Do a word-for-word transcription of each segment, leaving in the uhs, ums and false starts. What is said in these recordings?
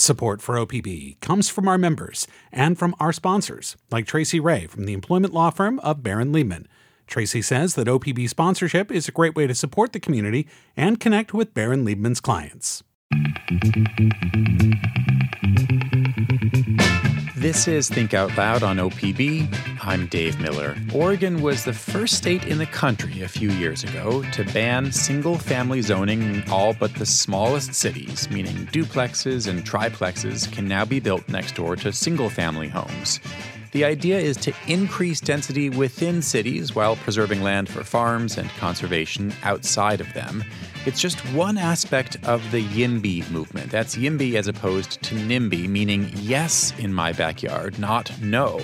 Support for O P B comes from our members and from our sponsors, like Tracy Ray from the employment law firm of Baron Liebman. Tracy says that O P B sponsorship is a great way to support the community and connect with Baron Liebman's clients. This is Think Out Loud on O P B. I'm Dave Miller. Oregon was the first state in the country a few years ago to ban single-family zoning in all but the smallest cities, meaning duplexes and triplexes can now be built next door to single-family homes. The idea is to increase density within cities while preserving land for farms and conservation outside of them. It's just one aspect of the YIMBY movement. That's YIMBY as opposed to NIMBY, meaning yes in my backyard, not no.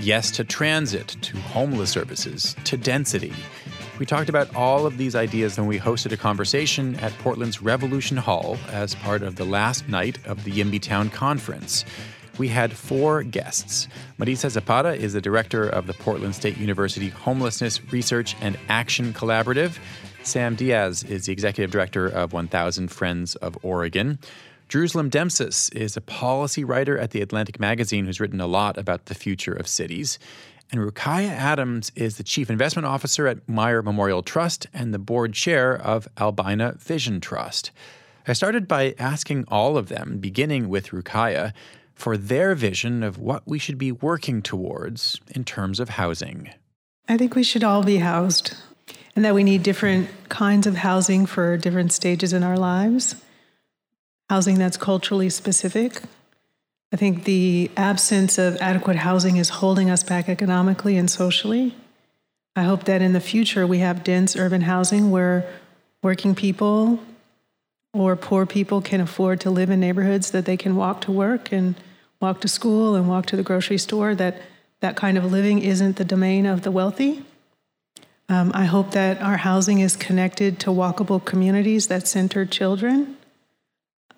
Yes to transit, to homeless services, to density. We talked about all of these ideas when we hosted a conversation at Portland's Revolution Hall as part of the last night of the Yimby Town Conference. We had four guests. Marisa Zapata is the director of the Portland State University Homelessness Research and Action Collaborative. Sam Diaz is the executive director of one thousand Friends of Oregon. Jerusalem Demsas is a policy writer at the Atlantic Magazine who's written a lot about the future of cities. And Rukaiyah Adams is the chief investment officer at Meyer Memorial Trust and the board chair of Albina Vision Trust. I started by asking all of them, beginning with Rukaiyah, for their vision of what we should be working towards in terms of housing. I think we should all be housed and that we need different kinds of housing for different stages in our lives. Housing that's culturally specific. I think the absence of adequate housing is holding us back economically and socially. I hope that in the future we have dense urban housing where working people or poor people can afford to live in neighborhoods that they can walk to work and walk to school and walk to the grocery store, that that kind of living isn't the domain of the wealthy. Um, I hope that our housing is connected to walkable communities that center children.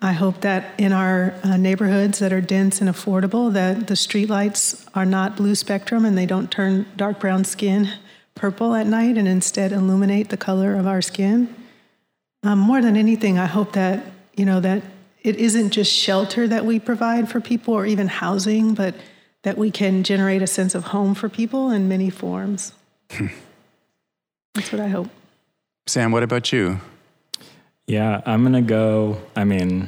I hope that in our uh, neighborhoods that are dense and affordable, that the streetlights are not blue spectrum and they don't turn dark brown skin purple at night and instead illuminate the color of our skin. Um, more than anything, I hope that, you know, that it isn't just shelter that we provide for people or even housing, but that we can generate a sense of home for people in many forms. Hmm. That's what I hope. Sam, what about you? Yeah, I'm going to go, I mean,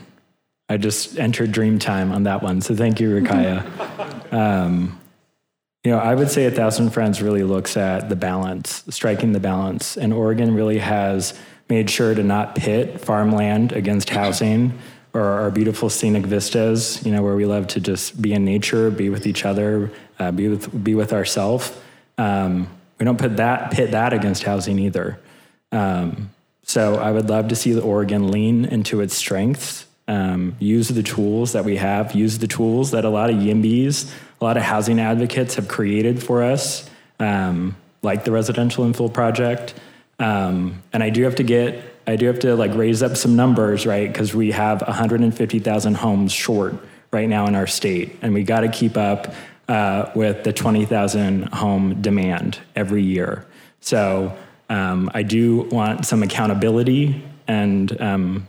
I just entered dream time on that one. So thank you, Rukaiyah. um, you know, I would say one thousand Friends really looks at the balance, striking the balance. And Oregon really has made sure to not pit farmland against housing or our beautiful scenic vistas, you know, where we love to just be in nature, be with each other, uh, be with be with ourselves. Um, we don't put that pit that against housing either. Um, so I would love to see the Oregon lean into its strengths, um, use the tools that we have, use the tools that a lot of YIMBYs, a lot of housing advocates have created for us, um, like the residential infill project. Um, and I do have to get, I do have to like raise up some numbers, right? Because we have one hundred fifty thousand homes short right now in our state, and we got to keep up uh, with the twenty thousand home demand every year. So um, I do want some accountability and um,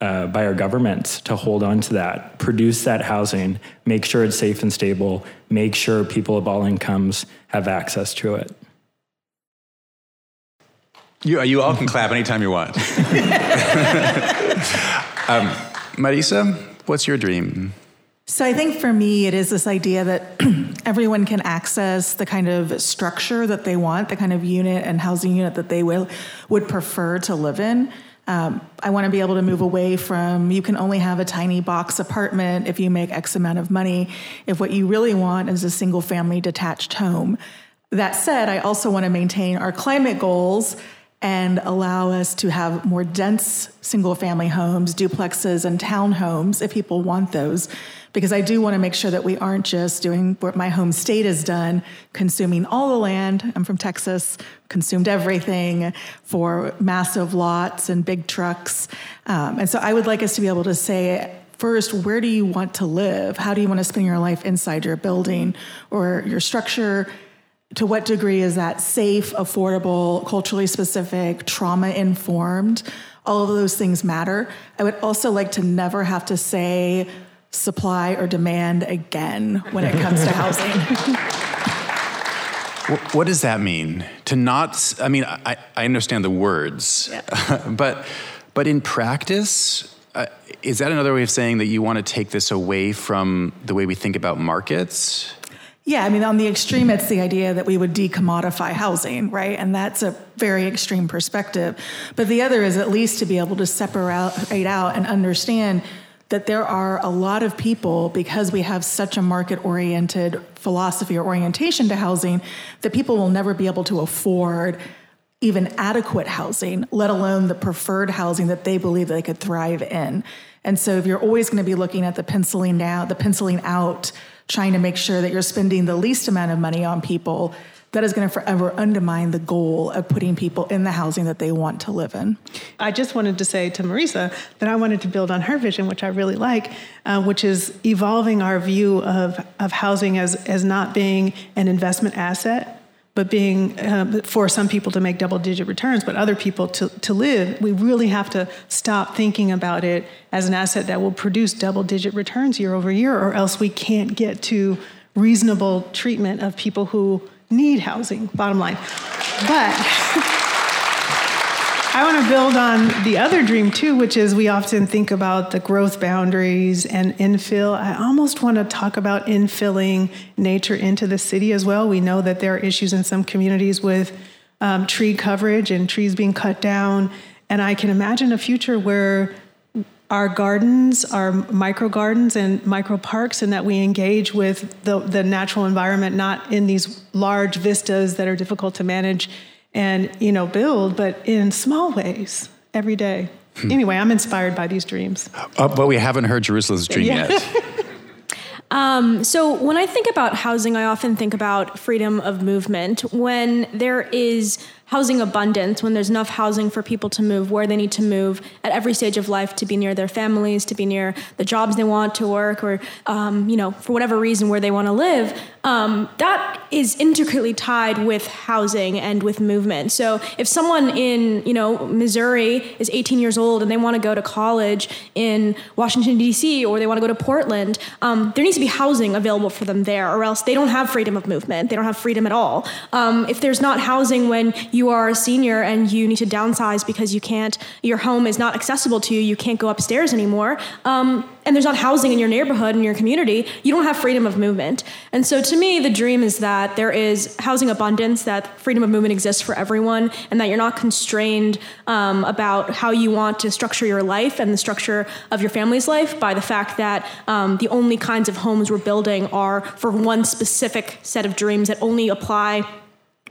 uh, by our governments to hold on to that, produce that housing, make sure it's safe and stable, make sure people of all incomes have access to it. You, you all can clap anytime you want. um, Marisa, what's your dream? So I think for me, it is this idea that everyone can access the kind of structure that they want, the kind of unit and housing unit that they will, would prefer to live in. Um, I want to be able to move away from, you can only have a tiny box apartment if you make X amount of money, if what you really want is a single family detached home. That said, I also want to maintain our climate goals and allow us to have more dense single-family homes, duplexes, and townhomes if people want those. Because I do want to make sure that we aren't just doing what my home state has done, consuming all the land. I'm from Texas, consumed everything for massive lots and big trucks. Um, and so I would like us to be able to say, first, where do you want to live? How do you want to spend your life inside your building or your structure? To what degree is that safe, affordable, culturally specific, trauma-informed? All of those things matter. I would also like to never have to say supply or demand again when it comes to housing. What does that mean? To not, I mean, I, I understand the words, yeah. but but in practice, uh, is that another way of saying that you want to take this away from the way we think about markets? Yeah, I mean, on the extreme, it's the idea that we would decommodify housing, right? And that's a very extreme perspective. But the other is at least to be able to separate out and understand that there are a lot of people, because we have such a market-oriented philosophy or orientation to housing, that people will never be able to afford even adequate housing, let alone the preferred housing that they believe they could thrive in. And so if you're always going to be looking at the penciling down, the penciling out, trying to make sure that you're spending the least amount of money on people, that is going to forever undermine the goal of putting people in the housing that they want to live in. I just wanted to say to Marisa that I wanted to build on her vision, which I really like, uh, which is evolving our view of, of housing as, as not being an investment asset, but being uh, for some people to make double-digit returns, but other people to, to live. We really have to stop thinking about it as an asset that will produce double-digit returns year over year, or else we can't get to reasonable treatment of people who need housing, bottom line. But I want to build on the other dream too, which is we often think about the growth boundaries and infill. I almost want to talk about infilling nature into the city as well. We know that there are issues in some communities with um, tree coverage and trees being cut down. And I can imagine a future where our gardens, our micro gardens and micro parks, and that we engage with the, the natural environment, not in these large vistas that are difficult to manage and, you know, build, but in small ways every day. Hmm. Anyway, I'm inspired by these dreams. Uh, but we haven't heard Jerusalem's dream yeah. yet. Um, so when I think about housing, I often think about freedom of movement. When there is housing abundance, when there's enough housing for people to move where they need to move at every stage of life, to be near their families, to be near the jobs they want to work, or, um, you know, for whatever reason where they want to live, um, that is intricately tied with housing and with movement. So if someone in, you know, Missouri is eighteen years old and they want to go to college in Washington, D C, or they want to go to Portland, um, there needs to be housing available for them there, or else they don't have freedom of movement. They don't have freedom at all. Um, if there's not housing when you are a senior and you need to downsize because you can't, your home is not accessible to you, you can't go upstairs anymore, um, and there's not housing in your neighborhood, in your community, you don't have freedom of movement. And so to me, the dream is that there is housing abundance, that freedom of movement exists for everyone, and that you're not constrained um, about how you want to structure your life and the structure of your family's life by the fact that um, the only kinds of homes we're building are for one specific set of dreams that only apply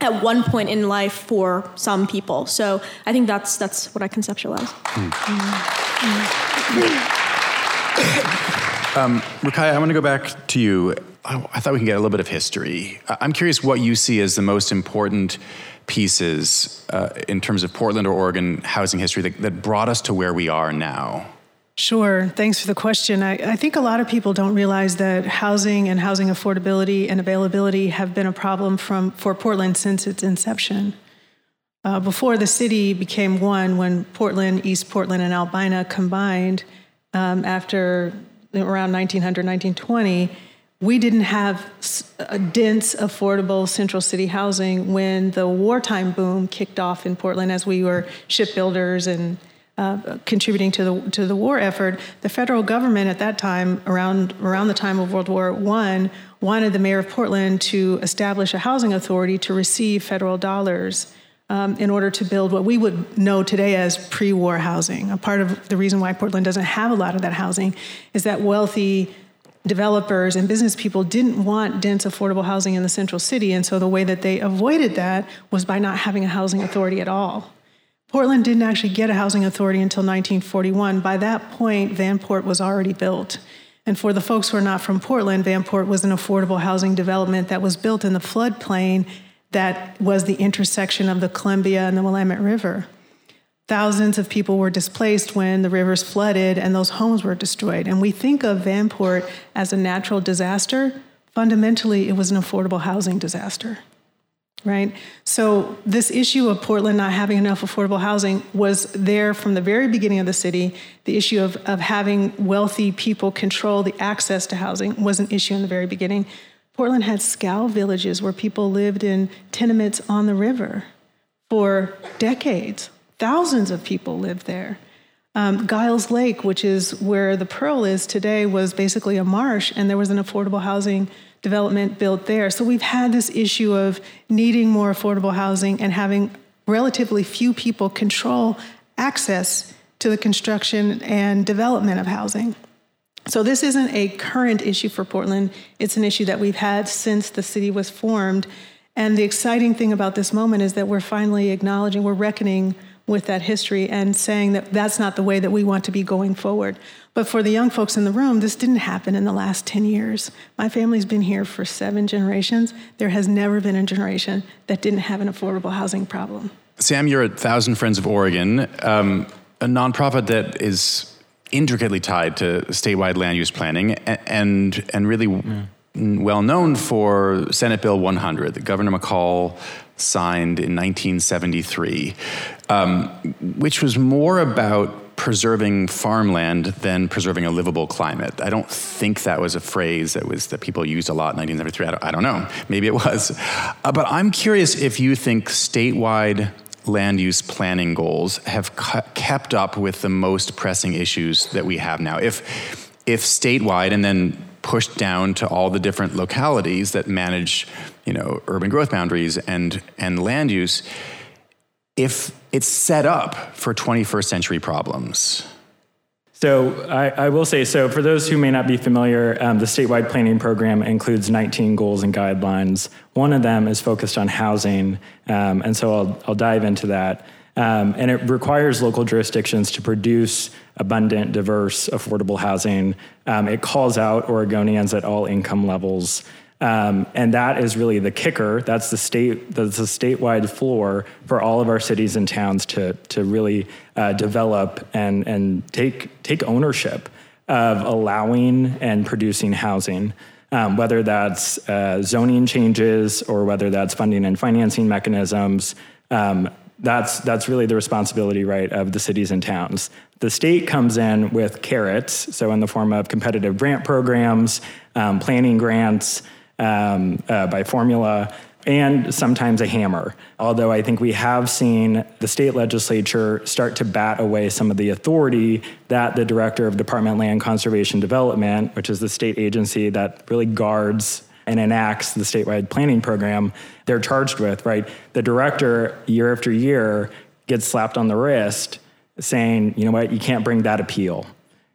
at one point in life for some people. So I think that's that's what I conceptualize. Mm. Mm. um, Rukaiyah, I want to go back to you. I, I thought we could get a little bit of history. I'm curious what you see as the most important pieces uh, in terms of Portland or Oregon housing history that, that brought us to where we are now. Sure. Thanks for the question. I, I think a lot of people don't realize that housing and housing affordability and availability have been a problem from for Portland since its inception. Uh, before the city became one, when Portland, East Portland, and Albina combined um, after around nineteen hundred, nineteen twenty, we didn't have a dense, affordable central city housing when the wartime boom kicked off in Portland as we were shipbuilders and Uh, contributing to the to the war effort. The federal government at that time, around around the time of World War One, wanted the mayor of Portland to establish a housing authority to receive federal dollars um, in order to build what we would know today as pre-war housing. A part of the reason why Portland doesn't have a lot of that housing is that wealthy developers and business people didn't want dense, affordable housing in the central city, and so the way that they avoided that was by not having a housing authority at all. Portland didn't actually get a housing authority until nineteen forty-one. By that point, Vanport was already built. And for the folks who are not from Portland, Vanport was an affordable housing development that was built in the floodplain that was the intersection of the Columbia and the Willamette River. Thousands of people were displaced when the rivers flooded and those homes were destroyed. And we think of Vanport as a natural disaster. Fundamentally, it was an affordable housing disaster. right? So this issue of Portland not having enough affordable housing was there from the very beginning of the city. The issue of, of having wealthy people control the access to housing was an issue in the very beginning. Portland had scow villages where people lived in tenements on the river for decades. Thousands of people lived there. Um, Giles Lake, which is where the Pearl is today, was basically a marsh, and there was an affordable housing development built there. So we've had this issue of needing more affordable housing and having relatively few people control access to the construction and development of housing. So this isn't a current issue for Portland. It's an issue that we've had since the city was formed. And the exciting thing about this moment is that we're finally acknowledging, we're reckoning with that history and saying that that's not the way that we want to be going forward. But for the young folks in the room, this didn't happen in the last ten years. My family's been here for seven generations. There has never been a generation that didn't have an affordable housing problem. Sam, you're at one thousand Friends of Oregon, um, a nonprofit that is intricately tied to statewide land use planning and, and really mm. well known for Senate Bill one hundred that Governor McCall signed in nineteen seventy-three, um, which was more about preserving farmland than preserving a livable climate. I don't think that was a phrase that was that people used a lot in nineteen seventy-three. I don't, I don't know. Maybe it was. Uh, but I'm curious if you think statewide land use planning goals have cu- kept up with the most pressing issues that we have now. If if statewide and then pushed down to all the different localities that manage, you know, urban growth boundaries and and land use, if it's set up for twenty-first century problems. So I, I will say, so for those who may not be familiar, um, the statewide planning program includes nineteen goals and guidelines. One of them is focused on housing, um, and so I'll, I'll dive into that. Um, and it requires local jurisdictions to produce abundant, diverse, affordable housing. Um, it calls out Oregonians at all income levels. Um, and that is really the kicker. That's the state. That's the statewide floor for all of our cities and towns to to really uh, develop and and take take ownership of allowing and producing housing. Um, whether that's uh, zoning changes or whether that's funding and financing mechanisms. Um, That's that's really the responsibility, right, of the cities and towns. The state comes in with carrots, so in the form of competitive grant programs, um, planning grants um, uh, by formula, and sometimes a hammer. Although I think we have seen the state legislature start to bat away some of the authority that the director of Department of Land Conservation Development, which is the state agency that really guards and enacts the statewide planning program, they're charged with, right? The director, year after year, gets slapped on the wrist saying, you know what, you can't bring that appeal.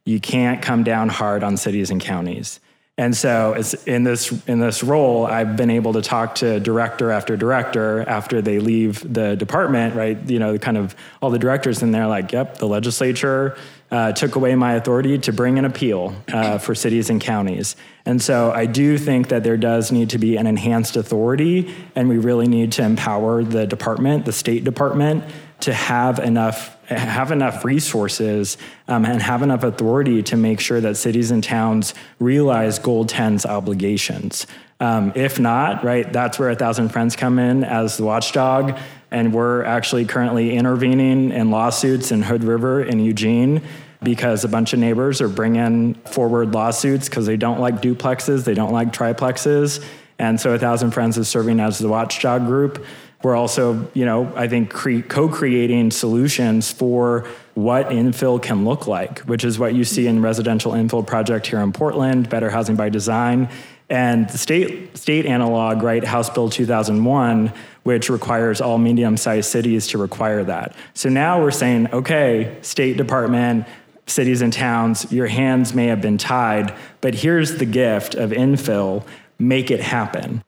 You can't come down hard on cities and counties. And so it's in this in this role, I've been able to talk to director after director after they leave the department, right? You know, kind of all the directors in there like, yep, the legislature uh, took away my authority to bring an appeal uh, for cities and counties. And so I do think that there does need to be an enhanced authority, and we really need to empower the department, the state department, to have enough have enough resources um, and have enough authority to make sure that cities and towns realize Goal ten's obligations. Um, if not, right, that's where one thousand Friends come in as the watchdog, and we're actually currently intervening in lawsuits in Hood River in Eugene because a bunch of neighbors are bringing forward lawsuits because they don't like duplexes, they don't like triplexes, and so one thousand Friends is serving as the watchdog group. We're also, you know, I think cre- co-creating solutions for what infill can look like, which is what you see in residential infill project here in Portland, Better Housing by Design, and the state state analog, right, House Bill two thousand one, which requires all medium-sized cities to require that. So now we're saying, okay, State Department, cities and towns, your hands may have been tied, but here's the gift of infill, make it happen.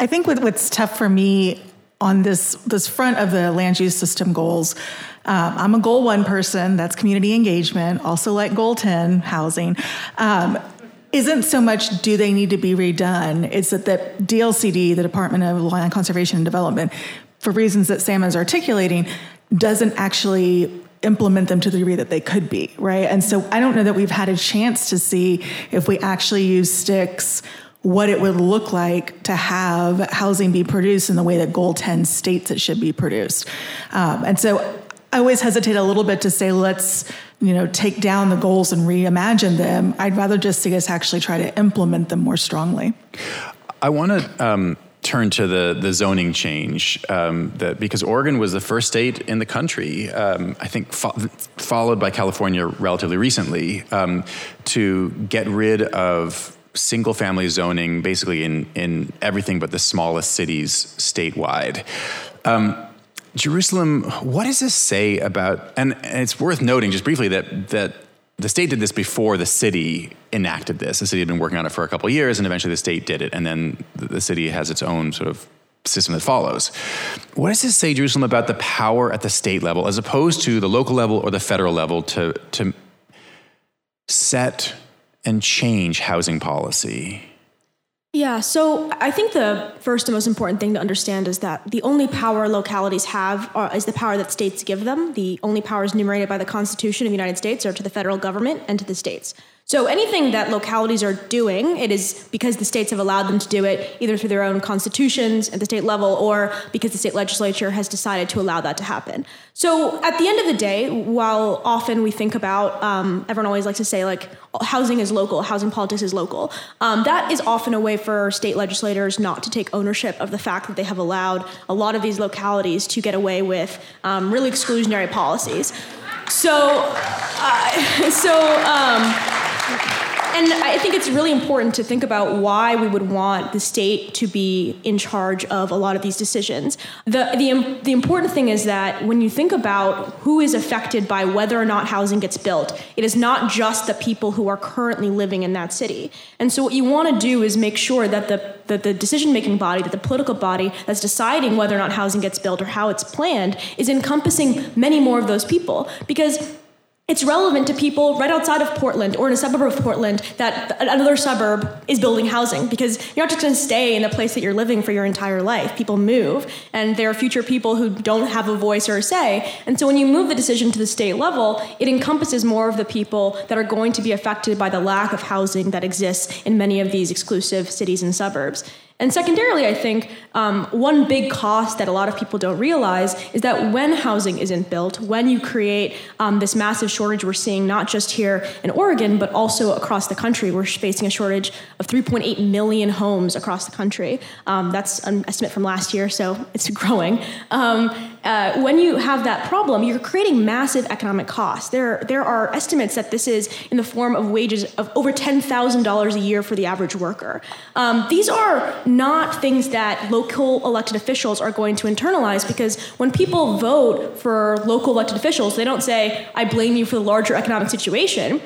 I think what, what's tough for me on this this front of the land use system goals, um, I'm a goal one person, that's community engagement, also like goal ten, housing, um, isn't so much do they need to be redone, it's that the D L C D, the Department of Land Conservation and Development, for reasons that Sam is articulating, doesn't actually implement them to the degree that they could be, right? And so I don't know that we've had a chance to see if we actually use sticks what it would look like to have housing be produced in the way that Goal ten states it should be produced. Um, and so I always hesitate a little bit to say, let's, you know, take down the goals and reimagine them. I'd rather just see us actually try to implement them more strongly. I want to um, turn to the the zoning change, um, that because Oregon was the first state in the country, um, I think fo- followed by California relatively recently, um, to get rid of single family zoning basically in, in everything but the smallest cities statewide. Um, Jerusalem, what does this say about, and it's worth noting just briefly that that the state did this before the city enacted this. The city had been working on it for a couple of years, and eventually the state did it, and then the city has its own sort of system that follows. What does this say, Jerusalem, about the power at the state level as opposed to the local level or the federal level to to set and change housing policy? Yeah, so I think the first and most important thing to understand is that the only power localities have are, is the power that states give them. The only powers enumerated by the Constitution of the United States are to the federal government and to the states. So anything that localities are doing, it is because the states have allowed them to do it, either through their own constitutions at the state level or because the state legislature has decided to allow that to happen. So at the end of the day, while often we think about, um, everyone always likes to say, like, housing is local, housing politics is local, um, that is often a way for state legislators not to take ownership of the fact that they have allowed a lot of these localities to get away with um, really exclusionary policies. So, uh, so, um... and I think it's really important to think about why we would want the state to be in charge of a lot of these decisions. The, the, the important thing is that when you think about who is affected by whether or not housing gets built, it is not just the people who are currently living in that city. And so what you want to do is make sure that the, that the decision-making body, that the political body that's deciding whether or not housing gets built or how it's planned is encompassing many more of those people, because it's relevant to people right outside of Portland or in a suburb of Portland that another suburb is building housing, because you're not just going to stay in the place that you're living for your entire life. People move, and there are future people who don't have a voice or a say. And so when you move the decision to the state level, it encompasses more of the people that are going to be affected by the lack of housing that exists in many of these exclusive cities and suburbs. And secondarily, I think um, one big cost that a lot of people don't realize is that when housing isn't built, when you create um, this massive shortage we're seeing not just here in Oregon, but also across the country. We're facing a shortage of three point eight million homes across the country. Um, that's an estimate from last year, so it's growing. Um, uh, when you have that problem, you're creating massive economic costs. There, there are estimates that this is in the form of wages of over ten thousand dollars a year for the average worker. Um, these are not things that local elected officials are going to internalize, because when people vote for local elected officials, they don't say, I blame you for the larger economic situation.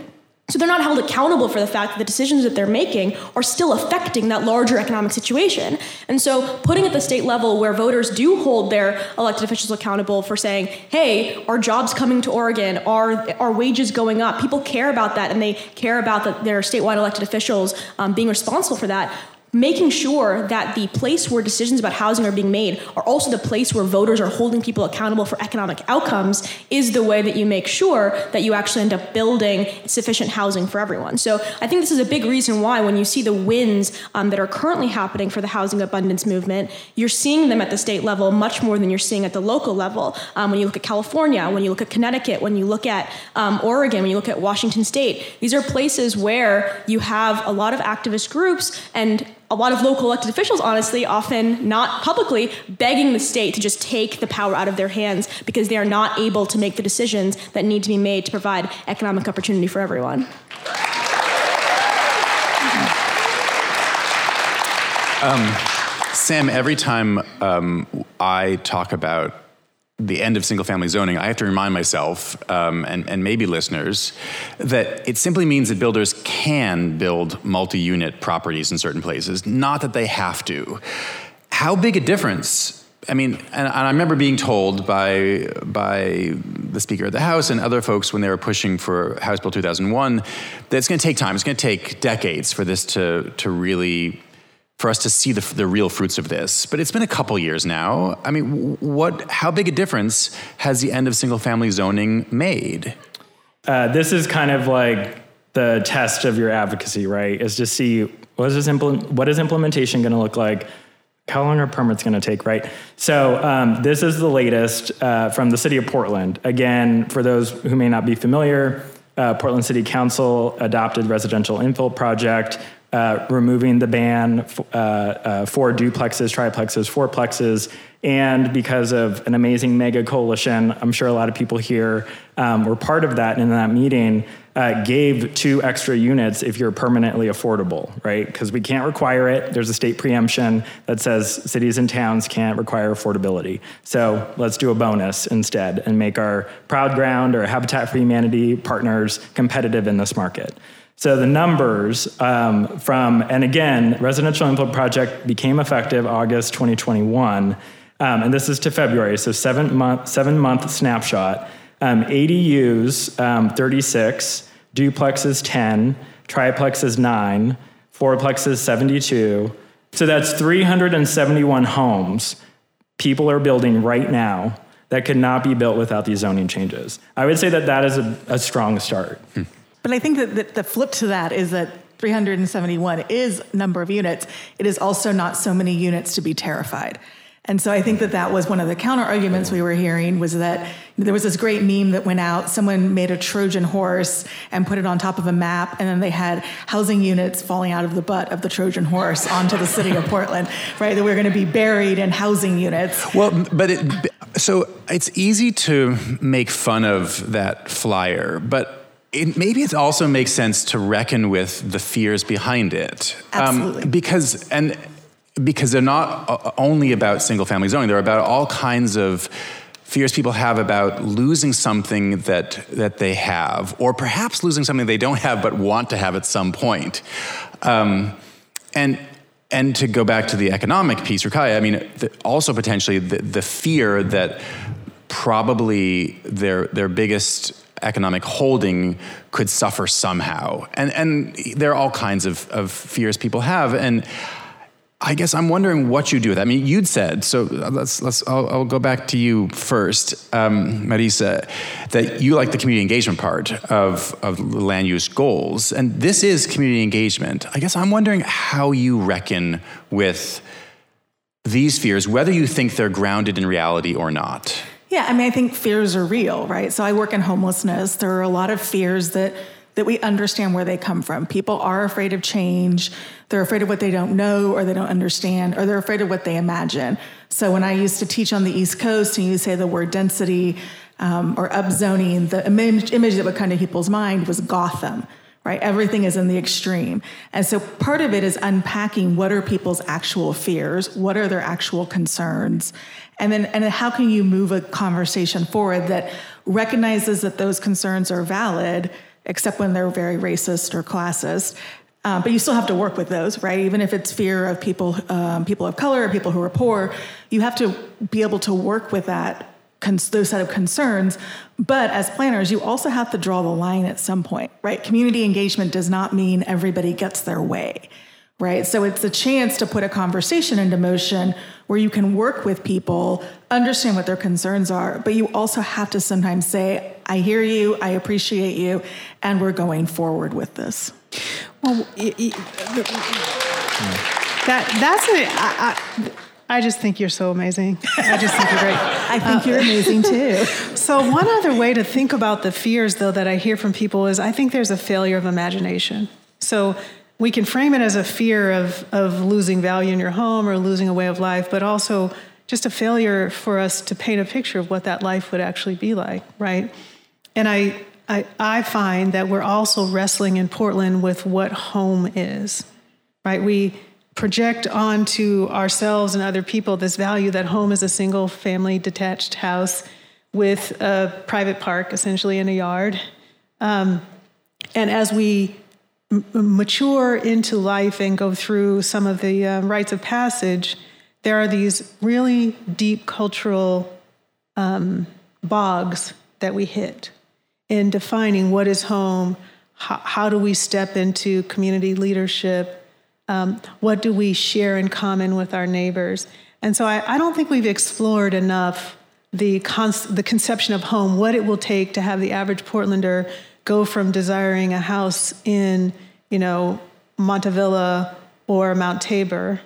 So they're not held accountable for the fact that the decisions that they're making are still affecting that larger economic situation. And so putting at the state level where voters do hold their elected officials accountable for saying, hey, are jobs coming to Oregon? Are, are wages going up? People care about that, and they care about the, their statewide elected officials um, being responsible for that. Making sure that the place where decisions about housing are being made are also the place where voters are holding people accountable for economic outcomes is the way that you make sure that you actually end up building sufficient housing for everyone. So I think this is a big reason why when you see the wins um, that are currently happening for the housing abundance movement, you're seeing them at the state level much more than you're seeing at the local level. Um, when you look at California, when you look at Connecticut, when you look at um, Oregon, when you look at Washington State, these are places where you have a lot of activist groups and a lot of local elected officials, honestly, often not publicly, begging the state to just take the power out of their hands because they are not able to make the decisions that need to be made to provide economic opportunity for everyone. Um, Sam, every time um, I talk about the end of single-family zoning, I have to remind myself, um, and, and maybe listeners, that it simply means that builders can build multi-unit properties in certain places, not that they have to. How big a difference? I mean, and, and I remember being told by by the Speaker of the House and other folks when they were pushing for House Bill two thousand one that it's going to take time, it's going to take decades for this to to really... for us to see the, the real fruits of this. But it's been a couple years now. I mean, what? How big a difference has the end of single-family zoning made? Uh, this is kind of like the test of your advocacy, right, is to see what is, this implement- what is implementation going to look like? How long are permits going to take, right? So um, this is the latest uh, from the city of Portland. Again, for those who may not be familiar, uh, Portland City Council adopted residential infill project, uh, removing the ban f- uh, uh, for duplexes, triplexes, fourplexes, and because of an amazing mega coalition, I'm sure a lot of people here um, were part of that, and in that meeting uh, gave two extra units if you're permanently affordable, right? Because we can't require it. There's a state preemption that says cities and towns can't require affordability. So let's do a bonus instead and make our Proud Ground or Habitat for Humanity partners competitive in this market. So the numbers um, from, and again, residential infill project became effective August twenty twenty-one. Um, and this is to February, so seven month seven month snapshot. Um, A D Us, um, thirty-six, duplexes ten, triplexes nine, fourplexes seventy-two. So that's three hundred seventy-one homes people are building right now that could not be built without these zoning changes. I would say that that is a, a strong start. Hmm. But I think that the, the flip to that is that three hundred seventy-one is number of units. It is also not so many units to be terrified. And so I think that that was one of the counter arguments we were hearing, was that there was this great meme that went out. Someone made a Trojan horse and put it on top of a map, and then they had housing units falling out of the butt of the Trojan horse onto the city of Portland, right? That we're going to be buried in housing units. Well, but it, so it's easy to make fun of that flyer, but it, maybe it also makes sense to reckon with the fears behind it. Absolutely. Um, because, and... Because they're not only about single-family zoning. They're about all kinds of fears people have about losing something that that they have, or perhaps losing something they don't have but want to have at some point. Um, and and to go back to the economic piece, Rukaiyah, I mean, the, also potentially the, the fear that probably their their biggest economic holding could suffer somehow. And and there are all kinds of, of fears people have. And I guess I'm wondering what you do with that. I mean, you'd said, so let's, let's, I'll, I'll go back to you first, um, Marisa, that you like the community engagement part of, of land use goals. And this is community engagement. I guess I'm wondering how you reckon with these fears, whether you think they're grounded in reality or not. Yeah, I mean, I think fears are real, right? So I work in homelessness. There are a lot of fears that that we understand where they come from. People are afraid of change. They're afraid of what they don't know, or they don't understand, or they're afraid of what they imagine. So when I used to teach on the East Coast and you say the word density um, or upzoning, the image, image that would come to people's mind was Gotham, right? Everything is in the extreme. And so part of it is unpacking what are people's actual fears, what are their actual concerns, and then and how can you move a conversation forward that recognizes that those concerns are valid, except when they're very racist or classist. Uh, but you still have to work with those, right? Even if it's fear of people um, people of color, or people who are poor, you have to be able to work with that, cons- those set of concerns. But as planners, you also have to draw the line at some point, right? Community engagement does not mean everybody gets their way, right? So it's a chance to put a conversation into motion where you can work with people, understand what their concerns are, but you also have to sometimes say, I hear you, I appreciate you, and we're going forward with this. Well, y- y- that that's it. I just think you're so amazing. I just think you're great. I think uh, you're amazing too. So one other way to think about the fears, though, that I hear from people is I think there's a failure of imagination. So we can frame it as a fear of, of losing value in your home or losing a way of life, but also just a failure for us to paint a picture of what that life would actually be like, right? And I, I, I find that we're also wrestling in Portland with what home is, right? We project onto ourselves and other people this value that home is a single family detached house with a private park, essentially, in a yard. Um, and as we mature into life and go through some of the uh, rites of passage, there are these really deep cultural um, bogs that we hit in defining what is home, how, how do we step into community leadership, um, what do we share in common with our neighbors. And so I, I don't think we've explored enough the, con- the conception of home, what it will take to have the average Portlander go from desiring a house in, you know, Montevilla or Mount Tabor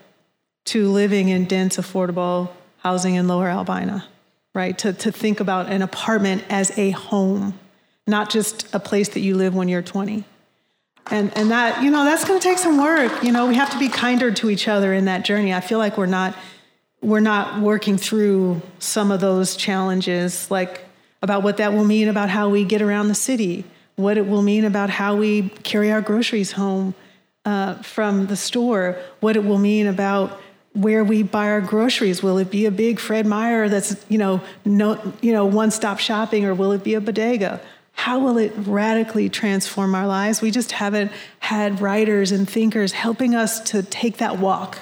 to living in dense, affordable housing in Lower Albina, right? To, to think about an apartment as a home, not just a place that you live when you're twenty. And and that, you know, that's going to take some work. You know, we have to be kinder to each other in that journey. I feel like we're not we're not working through some of those challenges, like about what that will mean about how we get around the city, what it will mean about how we carry our groceries home uh, from the store, what it will mean about where we buy our groceries. Will it be a big Fred Meyer that's, you know, no, you know, one-stop shopping, or will it be a bodega? How will it radically transform our lives? We just haven't had writers and thinkers helping us to take that walk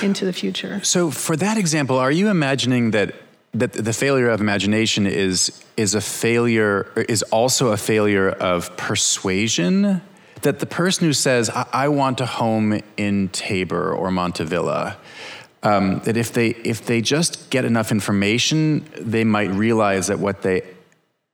into the future. So for that example, are you imagining that that the failure of imagination is is a failure, is also a failure of persuasion? That the person who says, I, I want a home in Tabor or Montevilla, um, that if they if they just get enough information, they might realize that what they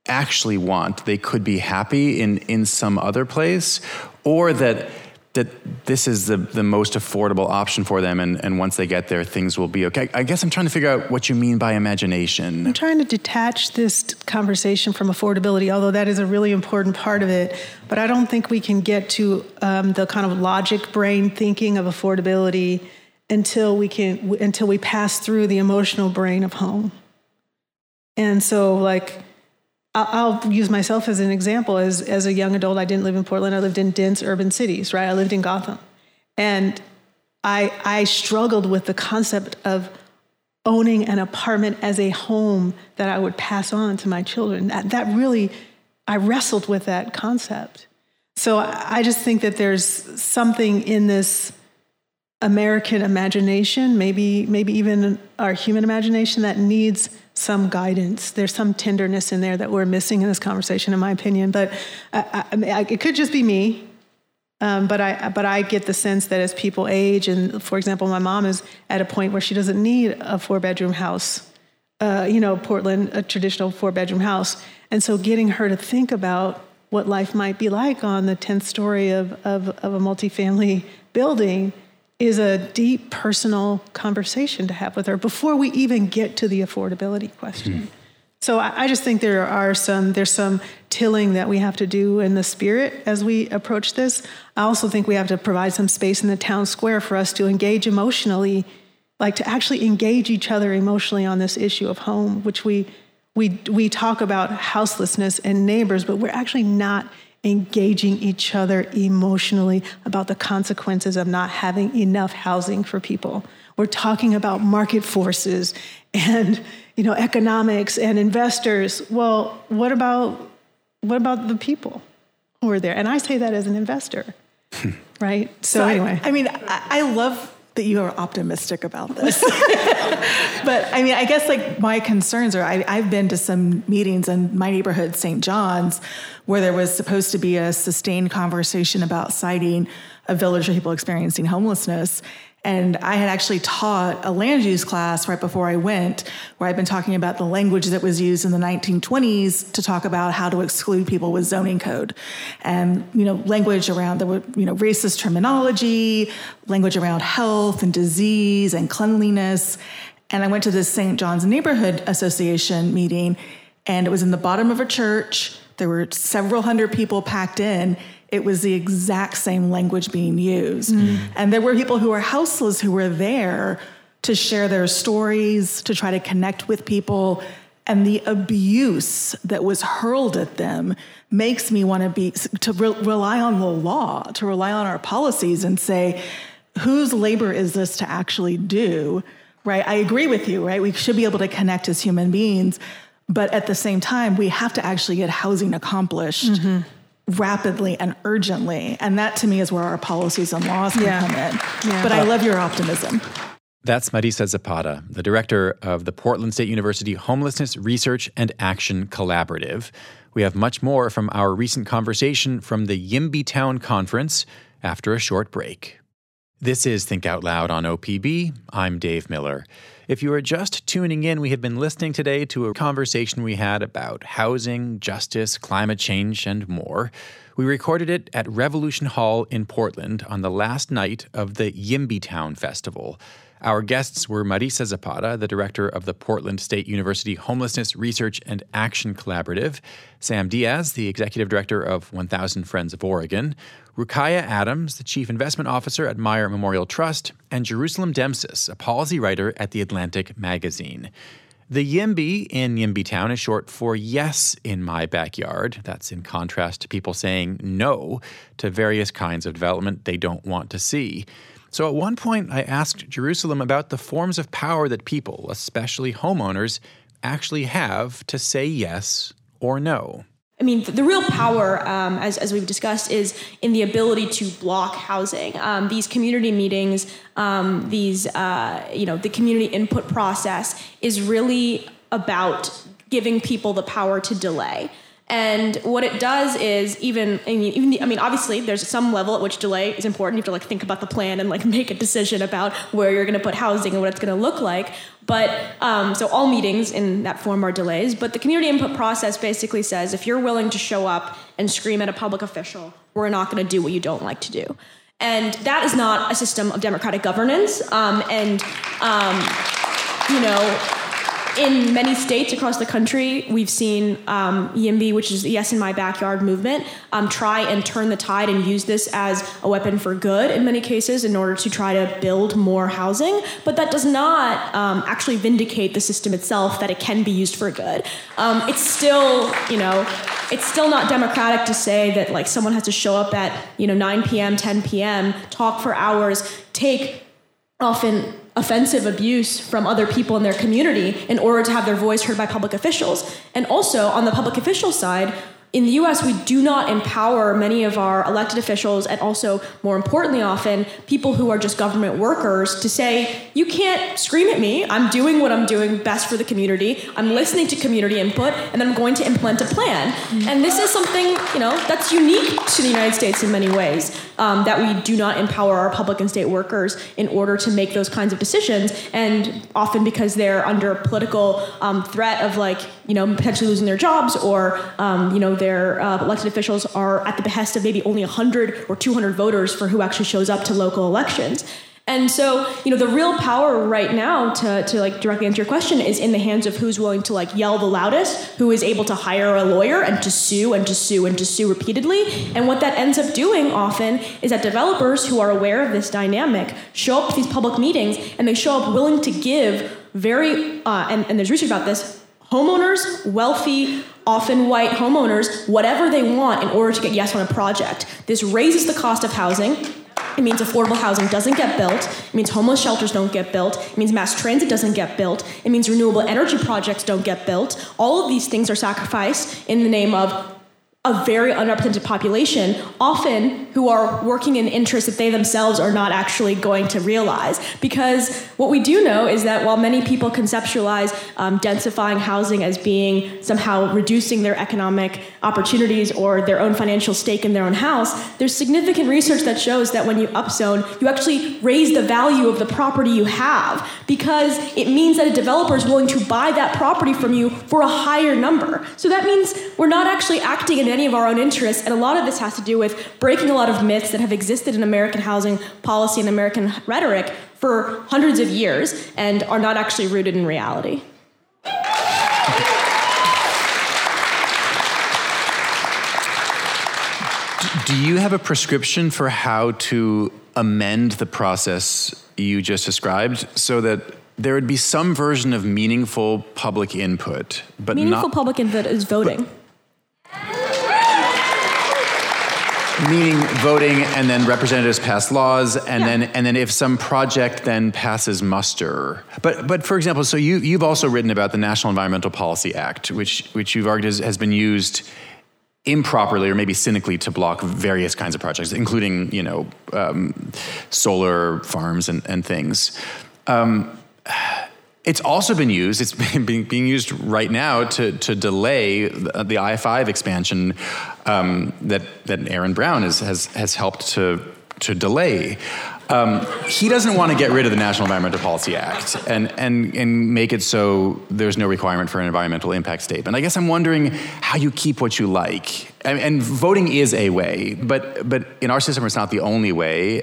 actually want, they could be happy in, in some other place, or that that this is the, the most affordable option for them, and, and once they get there, things will be okay. I guess I'm trying to figure out what you mean by imagination. I'm trying to detach this conversation from affordability, although that is a really important part of it, but I don't think we can get to um, the kind of logic brain thinking of affordability until we can until we pass through the emotional brain of home. And so, like, I'll use myself as an example. As as a young adult, I didn't live in Portland. I lived in dense urban cities, right? I lived in Gotham. And I I struggled with the concept of owning an apartment as a home that I would pass on to my children. That, that really, I wrestled with that concept. So I just think that there's something in this American imagination, maybe maybe even our human imagination, that needs some guidance. There's some tenderness in there that we're missing in this conversation, in my opinion. But I, I, I, it could just be me. Um, but I but I get the sense that as people age, and for example, my mom is at a point where she doesn't need a four-bedroom house, uh, you know, Portland, a traditional four-bedroom house. And so getting her to think about what life might be like on the tenth story of, of, of a multifamily building is a deep personal conversation to have with her before we even get to the affordability question. Mm-hmm. So I, I just think there are some, there's some tilling that we have to do in the spirit as we approach this. I also think we have to provide some space in the town square for us to engage emotionally, like to actually engage each other emotionally on this issue of home, which we we we talk about houselessness and neighbors, but we're actually not engaging each other emotionally about the consequences of not having enough housing for people. We're talking about market forces and, you know, economics and investors. Well, what about what about the people who are there? And I say that as an investor, right? So, so anyway, I, I mean, I, I love that you are optimistic about this. But I mean, I guess like my concerns are, I, I've been to some meetings in my neighborhood, Saint John's, where there was supposed to be a sustained conversation about citing a village of people experiencing homelessness. And I had actually taught a land use class right before I went, where I'd been talking about the language that was used in the nineteen twenties to talk about how to exclude people with zoning code. And, you know, language around, the, you know, racist terminology, language around health and disease and cleanliness. And I went to this Saint John's Neighborhood Association meeting, and it was in the bottom of a church. There were several hundred people packed in. It was the exact same language being used. Mm. And there were people who were houseless who were there to share their stories, to try to connect with people. And the abuse that was hurled at them makes me want to be, to re- rely on the law, to rely on our policies and say, whose labor is this to actually do? Right? I agree with you, right? We should be able to connect as human beings. But at the same time, we have to actually get housing accomplished. Mm-hmm. Rapidly and urgently. And that to me is where our policies and laws can yeah. come in. Yeah. But I love your optimism. That's Marisa Zapata, the director of the Portland State University Homelessness Research and Action Collaborative. We have much more from our recent conversation from the Yimby Town Conference after a short break. This is Think Out Loud on O P B. I'm Dave Miller. If you are just tuning in, we have been listening today to a conversation we had about housing, justice, climate change, and more. We recorded it at Revolution Hall in Portland on the last night of the Yimby Town Festival. Our guests were Marisa Zapata, the director of the Portland State University Homelessness Research and Action Collaborative, Sam Diaz, the executive director of one thousand Friends of Oregon, Rukaiyah Adams, the chief investment officer at Meyer Memorial Trust, and Jerusalem Demsas, a policy writer at the Atlantic Magazine. The YIMBY in Yimby Town is short for Yes in My Backyard. That's in contrast to people saying no to various kinds of development they don't want to see. So at one point, I asked Jerusalem about the forms of power that people, especially homeowners, actually have to say yes or no. I mean, the real power, um, as, as we've discussed, is in the ability to block housing. Um, these community meetings, um, these, uh, you know, the community input process is really about giving people the power to delay. And what it does is even, I mean, even the, I mean, obviously there's some level at which delay is important. You have to like think about the plan and like make a decision about where you're going to put housing and what it's going to look like. But um, so all meetings in that form are delays. But the community input process basically says, if you're willing to show up and scream at a public official, we're not going to do what you don't like to do. And that is not a system of democratic governance. Um, and, um, you know... In many states across the country, we've seen um, YIMBY, which is the Yes in My Backyard movement, um, try and turn the tide and use this as a weapon for good in many cases in order to try to build more housing. But that does not um, actually vindicate the system itself that it can be used for good. Um, it's still, you know, it's still not democratic to say that like someone has to show up at, you know, nine p.m., ten p.m., talk for hours, take often offensive abuse from other people in their community in order to have their voice heard by public officials. And also on the public official side, in the U S, we do not empower many of our elected officials and also, more importantly often, people who are just government workers to say, you can't scream at me. I'm doing what I'm doing best for the community. I'm listening to community input, and then I'm going to implement a plan. And this is something, you know, that's unique to the United States in many ways, um, that we do not empower our public and state workers in order to make those kinds of decisions, and often because they're under political um, threat of, like, you know, potentially losing their jobs or, um, you know, their uh, elected officials are at the behest of maybe only one hundred or two hundred voters for who actually shows up to local elections. And so, you know, the real power right now, to, to like directly answer your question, is in the hands of who's willing to like yell the loudest, who is able to hire a lawyer and to sue and to sue and to sue repeatedly. And what that ends up doing often is that developers who are aware of this dynamic show up to these public meetings, and they show up willing to give very, uh, and, and there's research about this, homeowners, wealthy, often white homeowners, whatever they want in order to get yes on a project. This raises the cost of housing. It means affordable housing doesn't get built. It means homeless shelters don't get built. It means mass transit doesn't get built. It means renewable energy projects don't get built. All of these things are sacrificed in the name of a very underrepresented population, often who are working in interests that they themselves are not actually going to realize. Because what we do know is that while many people conceptualize um, densifying housing as being somehow reducing their economic opportunities or their own financial stake in their own house, there's significant research that shows that when you upzone, you actually raise the value of the property you have, because it means that a developer is willing to buy that property from you for a higher number. So that means we're not actually acting in any of our own interests, and a lot of this has to do with breaking a lot of myths that have existed in American housing policy and American rhetoric for hundreds of years and are not actually rooted in reality. Do you have a prescription for how to amend the process you just described so that there would be some version of meaningful public input, but meaningful not, public input is voting. But, meaning voting, and then representatives pass laws, and yeah. then and then if some project then passes muster. But but for example, so you you've also written about the National Environmental Policy Act, which which you've argued has, has been used improperly or maybe cynically to block various kinds of projects, including you know um, solar farms and and things. Um, It's also been used, it's been being used right now to, to delay the, the I five expansion um, that, that Aaron Brown is, has, has helped to to delay. Um, he doesn't want to get rid of the National Environmental Policy Act and, and, and make it so there's no requirement for an environmental impact statement. I guess I'm wondering how you keep what you like. And, and voting is a way, but, but in our system, it's not the only way.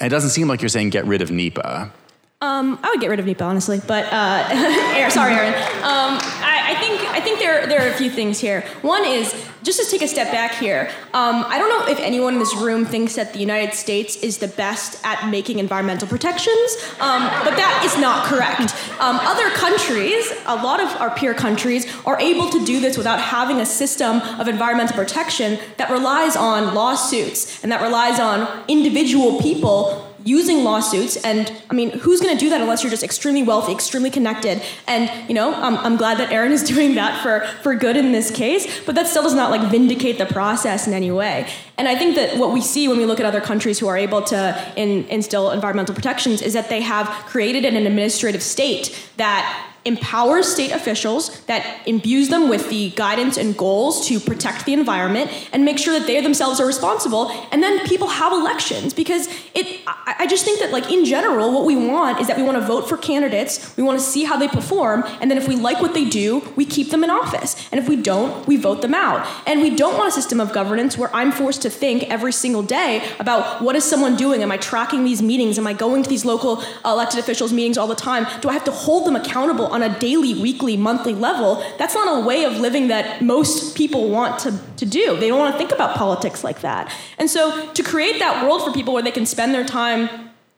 And it doesn't seem like you're saying get rid of NEPA. Um, I would get rid of NEPA, honestly, but uh, sorry, Aaron. Um, I, I think I think there there are a few things here. One is just to take a step back here. Um, I don't know if anyone in this room thinks that the United States is the best at making environmental protections, um, but that is not correct. Um, other countries, a lot of our peer countries, are able to do this without having a system of environmental protection that relies on lawsuits and that relies on individual people using lawsuits. And I mean, who's going to do that unless you're just extremely wealthy, extremely connected? And you know, I'm, I'm glad that Aaron is doing that for, for good in this case, but that still does not like vindicate the process in any way. And I think that what we see when we look at other countries who are able to in, instill environmental protections is that they have created an administrative state that empowers state officials, that imbues them with the guidance and goals to protect the environment and make sure that they themselves are responsible. And then people have elections, because it, I, I just think that like in general, what we want is that we want to vote for candidates, we want to see how they perform, and then if we like what they do, we keep them in office. And if we don't, we vote them out. And we don't want a system of governance where I'm forced to think every single day about what is someone doing? Am I tracking these meetings? Am I going to these local elected officials' meetings all the time? Do I have to hold them accountable on a daily, weekly, monthly level? That's not a way of living that most people want to, to do. They don't want to think about politics like that. And so to create that world for people where they can spend their time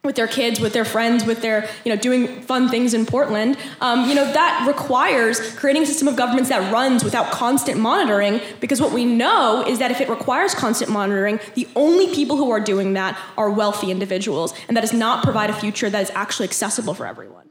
with their kids, with their friends, with their, you know, doing fun things in Portland, um, you know, that requires creating a system of governments that runs without constant monitoring, because what we know is that if it requires constant monitoring, the only people who are doing that are wealthy individuals, and that does not provide a future that is actually accessible for everyone.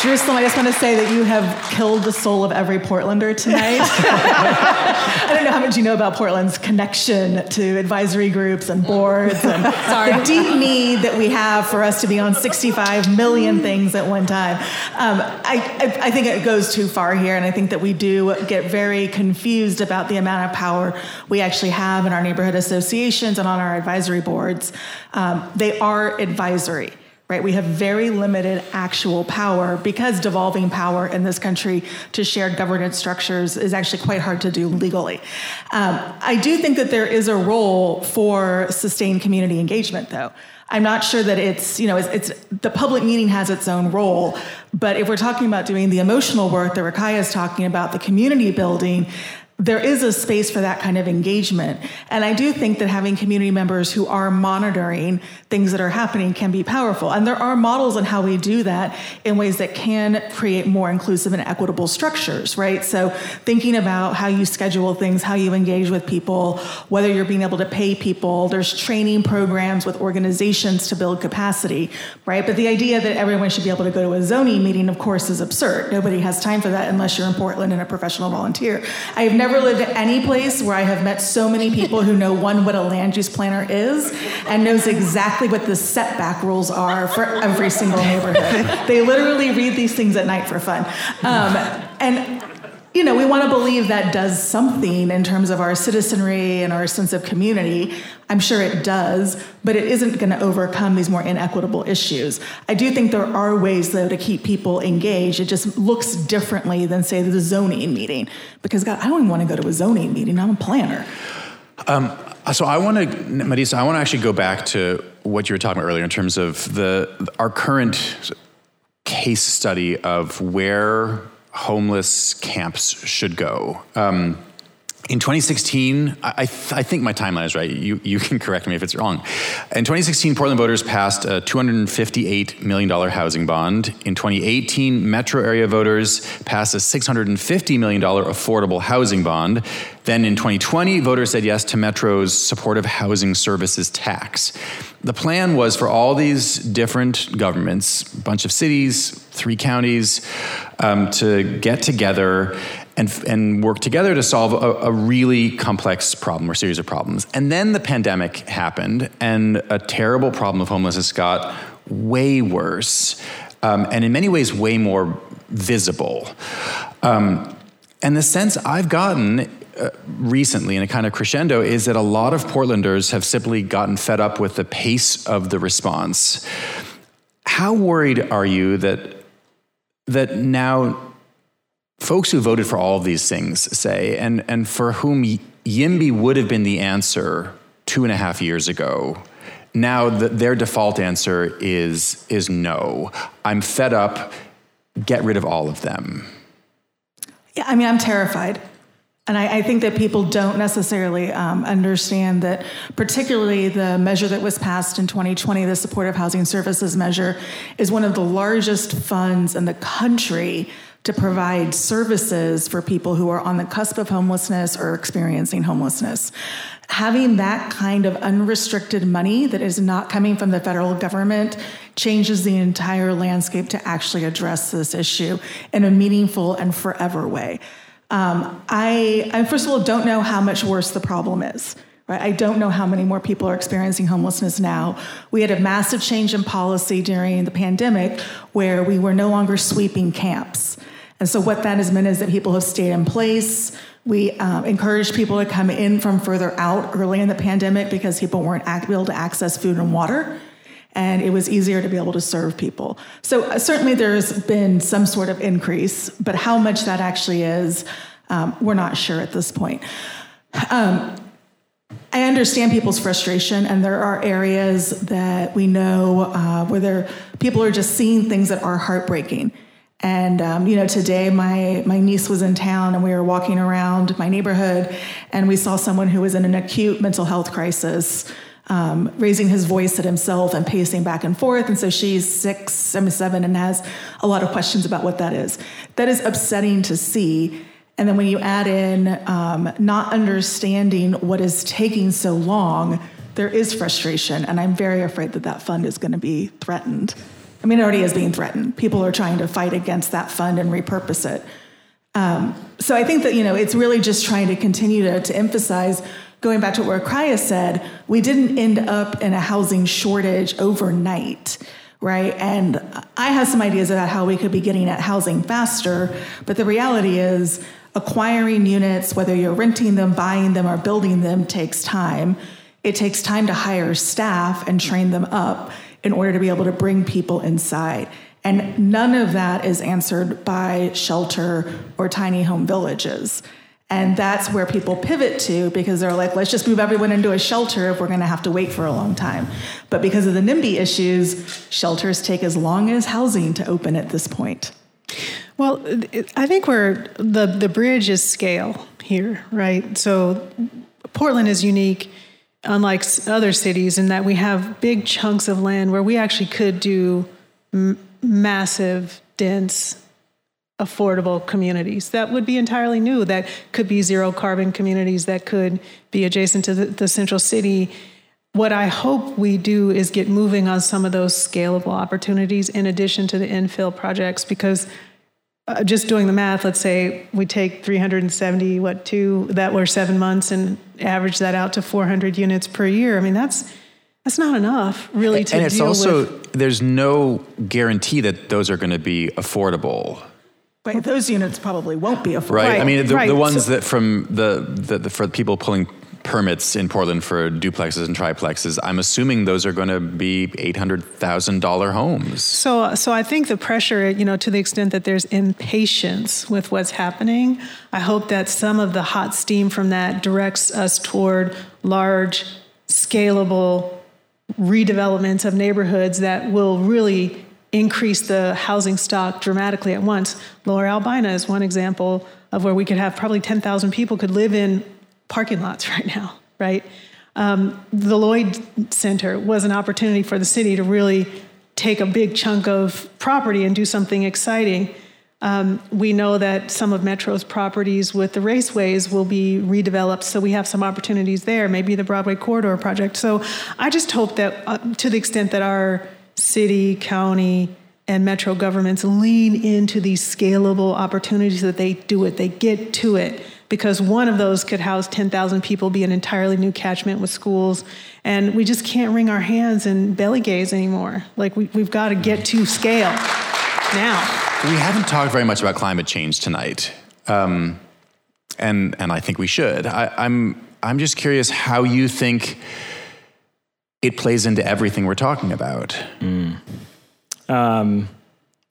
Jerusalem, I just want to say that you have killed the soul of every Portlander tonight. I don't know how much you know about Portland's connection to advisory groups and boards and Sorry. the deep need that we have for us to be on sixty-five million things at one time. Um, I, I, I think it goes too far here, and I think that we do get very confused about the amount of power we actually have in our neighborhood associations and on our advisory boards. Um, they are advisory. Right? We have very limited actual power because devolving power in this country to shared governance structures is actually quite hard to do legally. Um, I do think that there is a role for sustained community engagement, though. I'm not sure that it's, you know, it's, it's the public meeting has its own role, but if we're talking about doing the emotional work that Rukaiyah is talking about, the community building, there is a space for that kind of engagement. And I do think that having community members who are monitoring things that are happening can be powerful. And there are models on how we do that in ways that can create more inclusive and equitable structures, right? So thinking about how you schedule things, how you engage with people, whether you're being able to pay people, there's training programs with organizations to build capacity, right? But the idea that everyone should be able to go to a zoning meeting, of course, is absurd. Nobody has time for that unless you're in Portland and a professional volunteer. I have never I've never lived at any place where I have met so many people who know, one, what a land use planner is and knows exactly what the setback rules are for every single neighborhood. They literally read these things at night for fun. Um, and, you know, we want to believe that does something in terms of our citizenry and our sense of community. I'm sure it does, but it isn't going to overcome these more inequitable issues. I do think there are ways, though, to keep people engaged. It just looks differently than, say, the zoning meeting. Because, God, I don't even want to go to a zoning meeting. I'm a planner. Um, so I want to, Marisa, I want to actually go back to what you were talking about earlier in terms of the our current case study of where homeless camps should go. Um In twenty sixteen, I, th- I think my timeline is right. You, you can correct me if it's wrong. In twenty sixteen, Portland voters passed a two hundred fifty-eight million dollars housing bond. In twenty eighteen, metro area voters passed a six hundred fifty million dollars affordable housing bond. Then in twenty twenty, voters said yes to Metro's supportive housing services tax. The plan was for all these different governments, a bunch of cities, three counties, um, to get together and and work together to solve a, a really complex problem or series of problems. And then the pandemic happened, and a terrible problem of homelessness got way worse, um, and in many ways way more visible. Um, and the sense I've gotten uh, recently in a kind of crescendo is that a lot of Portlanders have simply gotten fed up with the pace of the response. How worried are you that that now folks who voted for all of these things, say, and, and for whom YIMBY would have been the answer two and a half years ago, now the, their default answer is is no. I'm fed up. Get rid of all of them. Yeah, I mean, I'm terrified. And I, I think that people don't necessarily um, understand that, particularly the measure that was passed in twenty twenty, the Supportive Housing Services measure, is one of the largest funds in the country to provide services for people who are on the cusp of homelessness or experiencing homelessness. Having that kind of unrestricted money that is not coming from the federal government changes the entire landscape to actually address this issue in a meaningful and forever way. Um, I, I, first of all, don't know how much worse the problem is. Right? I don't know how many more people are experiencing homelessness now. We had a massive change in policy during the pandemic where we were no longer sweeping camps. And so what that has meant is that people have stayed in place. We um, encouraged people to come in from further out early in the pandemic because people weren't able to access food and water, and it was easier to be able to serve people. So uh, certainly there's been some sort of increase, but how much that actually is, um, we're not sure at this point. Um, I understand people's frustration, and there are areas that we know uh, where there, people are just seeing things that are heartbreaking. And, um, you know, today my, my niece was in town and we were walking around my neighborhood and we saw someone who was in an acute mental health crisis, um, raising his voice at himself and pacing back and forth. And so she's six, I'm seven, and has a lot of questions about what that is. That is upsetting to see. And then when you add in um, not understanding what is taking so long, there is frustration. And I'm very afraid that that fund is going to be threatened. I mean, it already is being threatened. People are trying to fight against that fund and repurpose it. Um, so I think that, you know, it's really just trying to continue to, to emphasize, going back to what Rukaiyah said, we didn't end up in a housing shortage overnight, right? And I have some ideas about how we could be getting at housing faster, but the reality is acquiring units, whether you're renting them, buying them, or building them, takes time. It takes time to hire staff and train them up in order to be able to bring people inside. And none of that is answered by shelter or tiny home villages. And that's where people pivot to because they're like, let's just move everyone into a shelter if we're gonna have to wait for a long time. But because of the NIMBY issues, shelters take as long as housing to open at this point. Well, I think we're, the, the bridge is scale here, right? So Portland is unique, unlike other cities, in that we have big chunks of land where we actually could do m- massive, dense, affordable communities that would be entirely new, that could be zero carbon communities, that could be adjacent to the, the central city. What I hope we do is get moving on some of those scalable opportunities in addition to the infill projects, because uh, just doing the math, let's say we take three hundred seventy, what, two that were seven months and average that out to four hundred units per year. I mean, that's that's not enough really to deal with. And it's also, there's no guarantee that those are going to be affordable. But those units probably won't be affordable. Right. right. I mean, the, right. the ones so, that from the, the, the, for people pulling permits in Portland for duplexes and triplexes, I'm assuming those are going to be eight hundred thousand dollars homes. So so I think the pressure, you know, to the extent that there's impatience with what's happening, I hope that some of the hot steam from that directs us toward large, scalable redevelopments of neighborhoods that will really increase the housing stock dramatically at once. Lower Albina is one example of where we could have probably ten thousand people could live in parking lots right now, right? Um, the Lloyd Center was an opportunity for the city to really take a big chunk of property and do something exciting. Um, we know that some of Metro's properties with the raceways will be redeveloped, so we have some opportunities there, maybe the Broadway Corridor project. So I just hope that uh, to the extent that our city, county, and Metro governments lean into these scalable opportunities, that they do it, they get to it. Because one of those could house ten thousand people, be an entirely new catchment with schools. And we just can't wring our hands and belly gaze anymore. Like, we, we've got to get to scale now. We haven't talked very much about climate change tonight. Um, and and I think we should. I, I'm I'm just curious how you think it plays into everything we're talking about. Mm. Um,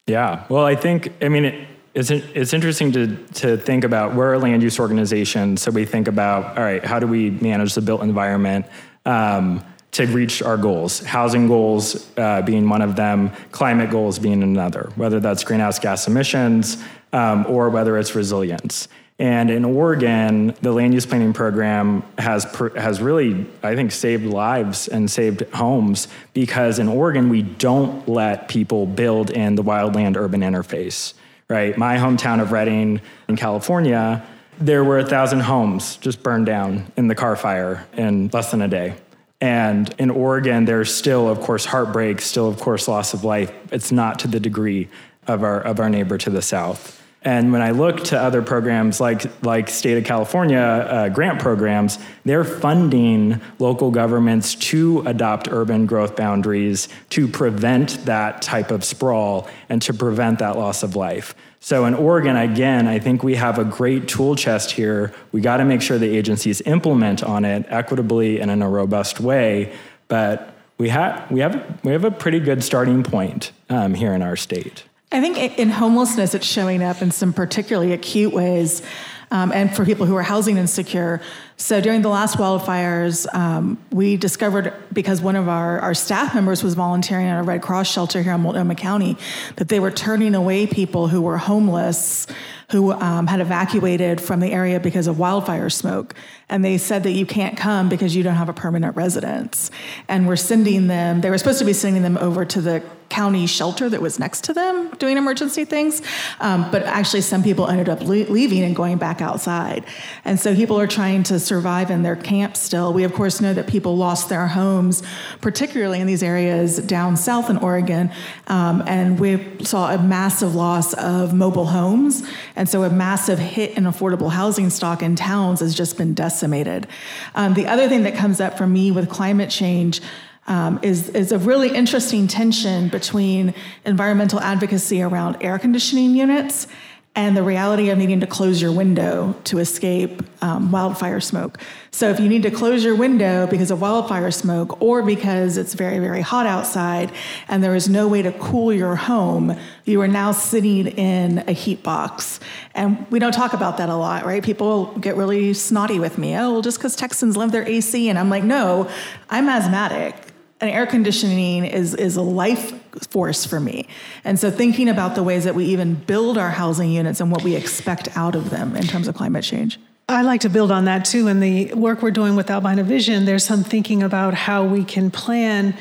yeah. Well, I think I mean it, it's it's interesting to to think about. We're a land use organization, so we think about, all right, how do we manage the built environment? Um, to reach our goals, housing goals uh, being one of them, climate goals being another, whether that's greenhouse gas emissions um, or whether it's resilience. And in Oregon, the land use planning program has per, has really, I think, saved lives and saved homes, because in Oregon, we don't let people build in the wildland-urban interface, right? My hometown of Redding in California, there were a thousand homes just burned down in the car fire in less than a day. And in Oregon, there's still, of course, heartbreak, still, of course, loss of life. It's not to the degree of our of our neighbor to the south. And when I look to other programs like like State of California uh, grant programs, they're funding local governments to adopt urban growth boundaries to prevent that type of sprawl and to prevent that loss of life. So in Oregon, again, I think we have a great tool chest here. We got to make sure the agencies implement on it equitably and in a robust way. But we have we have we have a pretty good starting point um, here in our state. I think in homelessness, it's showing up in some particularly acute ways, um, and for people who are housing insecure. So during the last wildfires, um, we discovered, because one of our, our staff members was volunteering at a Red Cross shelter here in Multnomah County, that they were turning away people who were homeless, who um, had evacuated from the area because of wildfire smoke. And they said that you can't come because you don't have a permanent residence. And we're sending them, they were supposed to be sending them over to the county shelter that was next to them doing emergency things. Um, but actually some people ended up le- leaving and going back outside. And so people are trying to survive in their camp still. We of course know that people lost their homes, particularly in these areas down south in Oregon. Um, and we saw a massive loss of mobile homes. And so a massive hit in affordable housing stock in towns has just been decimated. Um, the other thing that comes up for me with climate change um, is, is a really interesting tension between environmental advocacy around air conditioning units and the reality of needing to close your window to escape um, wildfire smoke. So if you need to close your window because of wildfire smoke or because it's very, very hot outside and there is no way to cool your home, you are now sitting in a heat box. And we don't talk about that a lot, right? People get really snotty with me. Oh, well, just because Texans love their A C. And I'm like, no, I'm asthmatic. And air conditioning is is a life force for me. And so thinking about the ways that we even build our housing units and what we expect out of them in terms of climate change. I like to build on that too. In the work we're doing with Albina Vision, there's some thinking about how we can plan,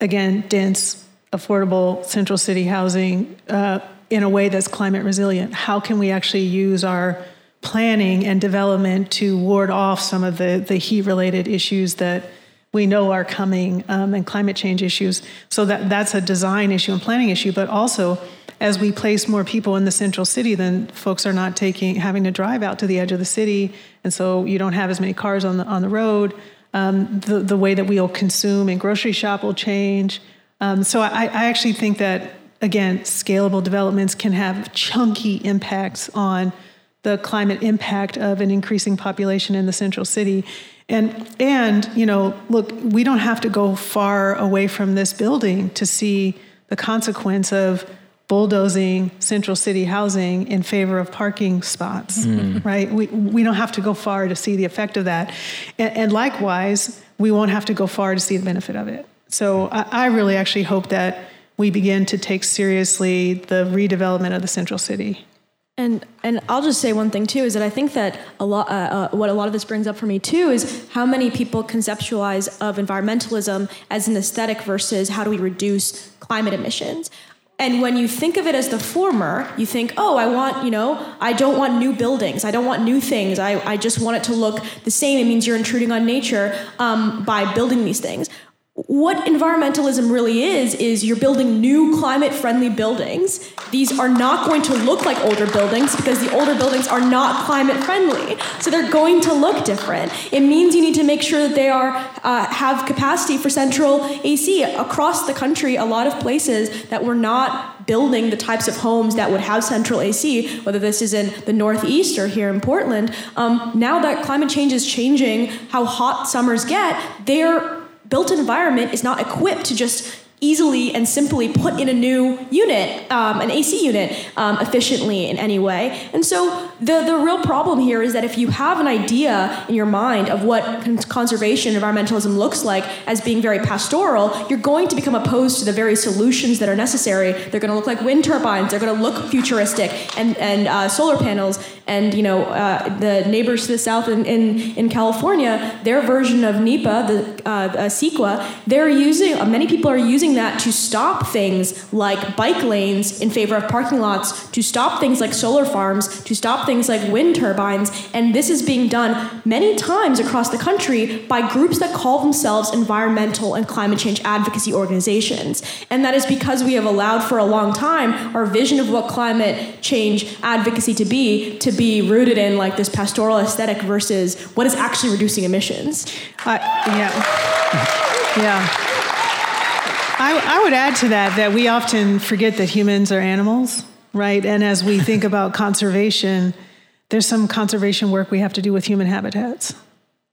again, dense, affordable central city housing uh, in a way that's climate resilient. How can we actually use our planning and development to ward off some of the, the heat-related issues that we know are coming, um, and climate change issues. So that that's a design issue and planning issue, but also as we place more people in the central city, then folks are not taking, having to drive out to the edge of the city. And so you don't have as many cars on the, on the road. Um, the, the way that we'll consume and grocery shop will change. Um, so I, I actually think that, again, scalable developments can have chunky impacts on the climate impact of an increasing population in the central city. And, and you know, look, we don't have to go far away from this building to see the consequence of bulldozing central city housing in favor of parking spots, mm. right? We we don't have to go far to see the effect of that. And, and likewise, we won't have to go far to see the benefit of it. So I, I really actually hope that we begin to take seriously the redevelopment of the central city. And and I'll just say one thing, too, is that I think that a lot, uh, uh, what a lot of this brings up for me, too, is how many people conceptualize of environmentalism as an aesthetic versus how do we reduce climate emissions. And when you think of it as the former, you think, oh, I want, you know, I don't want new buildings. I don't want new things. I, I just want it to look the same. It means you're intruding on nature um, by building these things. what environmentalism really is, is you're building new climate-friendly buildings. These are not going to look like older buildings because the older buildings are not climate-friendly. So they're going to look different. It means you need to make sure that they are uh, have capacity for central A C. Across the country, a lot of places that were not building the types of homes that would have central A C, whether this is in the Northeast or here in Portland, um, now that climate change is changing how hot summers get, they're built environment is not equipped to just easily and simply put in a new unit, um, an A C unit, um, efficiently in any way. And so the, the real problem here is that if you have an idea in your mind of what conservation environmentalism looks like as being very pastoral, you're going to become opposed to the very solutions that are necessary. They're going to look like wind turbines. They're going to look futuristic and, and uh, solar panels. And, you know, uh, the neighbors to the south in, in, in California, their version of NEPA, the uh, uh, CEQA, they're using, uh, many people are using that to stop things like bike lanes in favor of parking lots, to stop things like solar farms, to stop things like wind turbines. And this is being done many times across the country by groups that call themselves environmental and climate change advocacy organizations. And that is because we have allowed for a long time our vision of what climate change advocacy to be, to be rooted in like this pastoral aesthetic versus what is actually reducing emissions. Uh, yeah. Yeah. I, I would add to that that we often forget that humans are animals, right? And as we think about conservation, there's some conservation work we have to do with human habitats.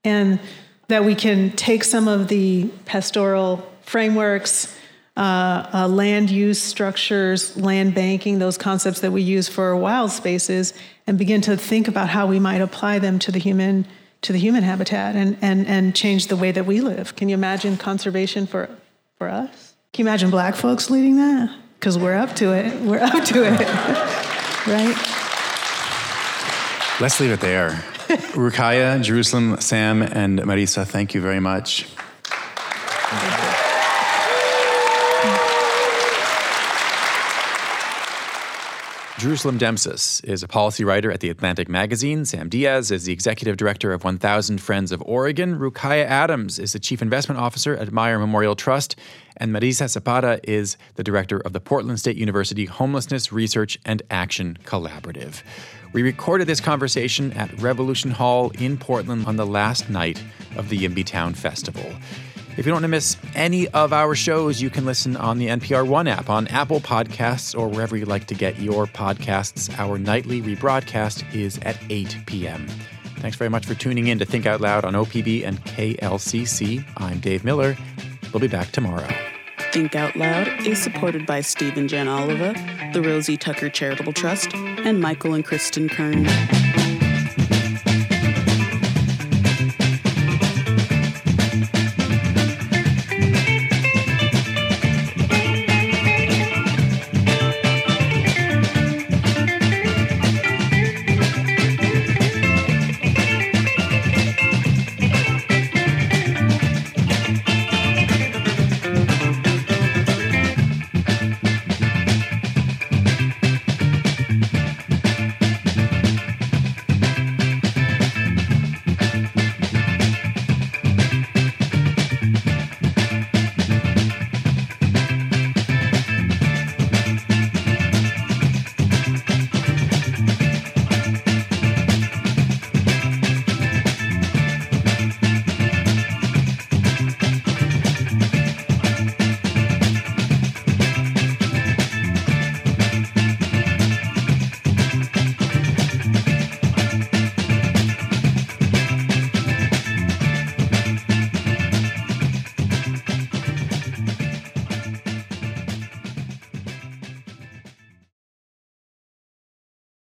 And that we can take some of the pastoral frameworks, uh, uh, land use structures, land banking, those concepts that we use for wild spaces, and begin to think about how we might apply them to the human to the human habitat and, and, and change the way that we live. Can you imagine conservation for, for us? Can you imagine black folks leading that? Because we're up to it. We're up to it. Right? Let's leave it there. Rukaiyah, Jerusalem, Sam, and Marisa, thank you very much. Thank you. Jerusalem Demsas is a policy writer at the Atlantic Magazine. Sam Diaz is the executive director of one thousand Friends of Oregon. Rukaiyah Adams is the chief investment officer at Meyer Memorial Trust. And Marisa Zapata is the director of the Portland State University Homelessness Research and Action Collaborative. We recorded this conversation at Revolution Hall in Portland on the last night of the Yimby Town Festival. If you don't want to miss any of our shows, you can listen on the N P R One app, on Apple Podcasts, or wherever you like to get your podcasts. Our nightly rebroadcast is at eight p.m. Thanks very much for tuning in to Think Out Loud on O P B and K L C C. I'm Dave Miller. We'll be back tomorrow. Think Out Loud is supported by Steve and Jen Oliva, the Rosie Tucker Charitable Trust, and Michael and Kristen Kern.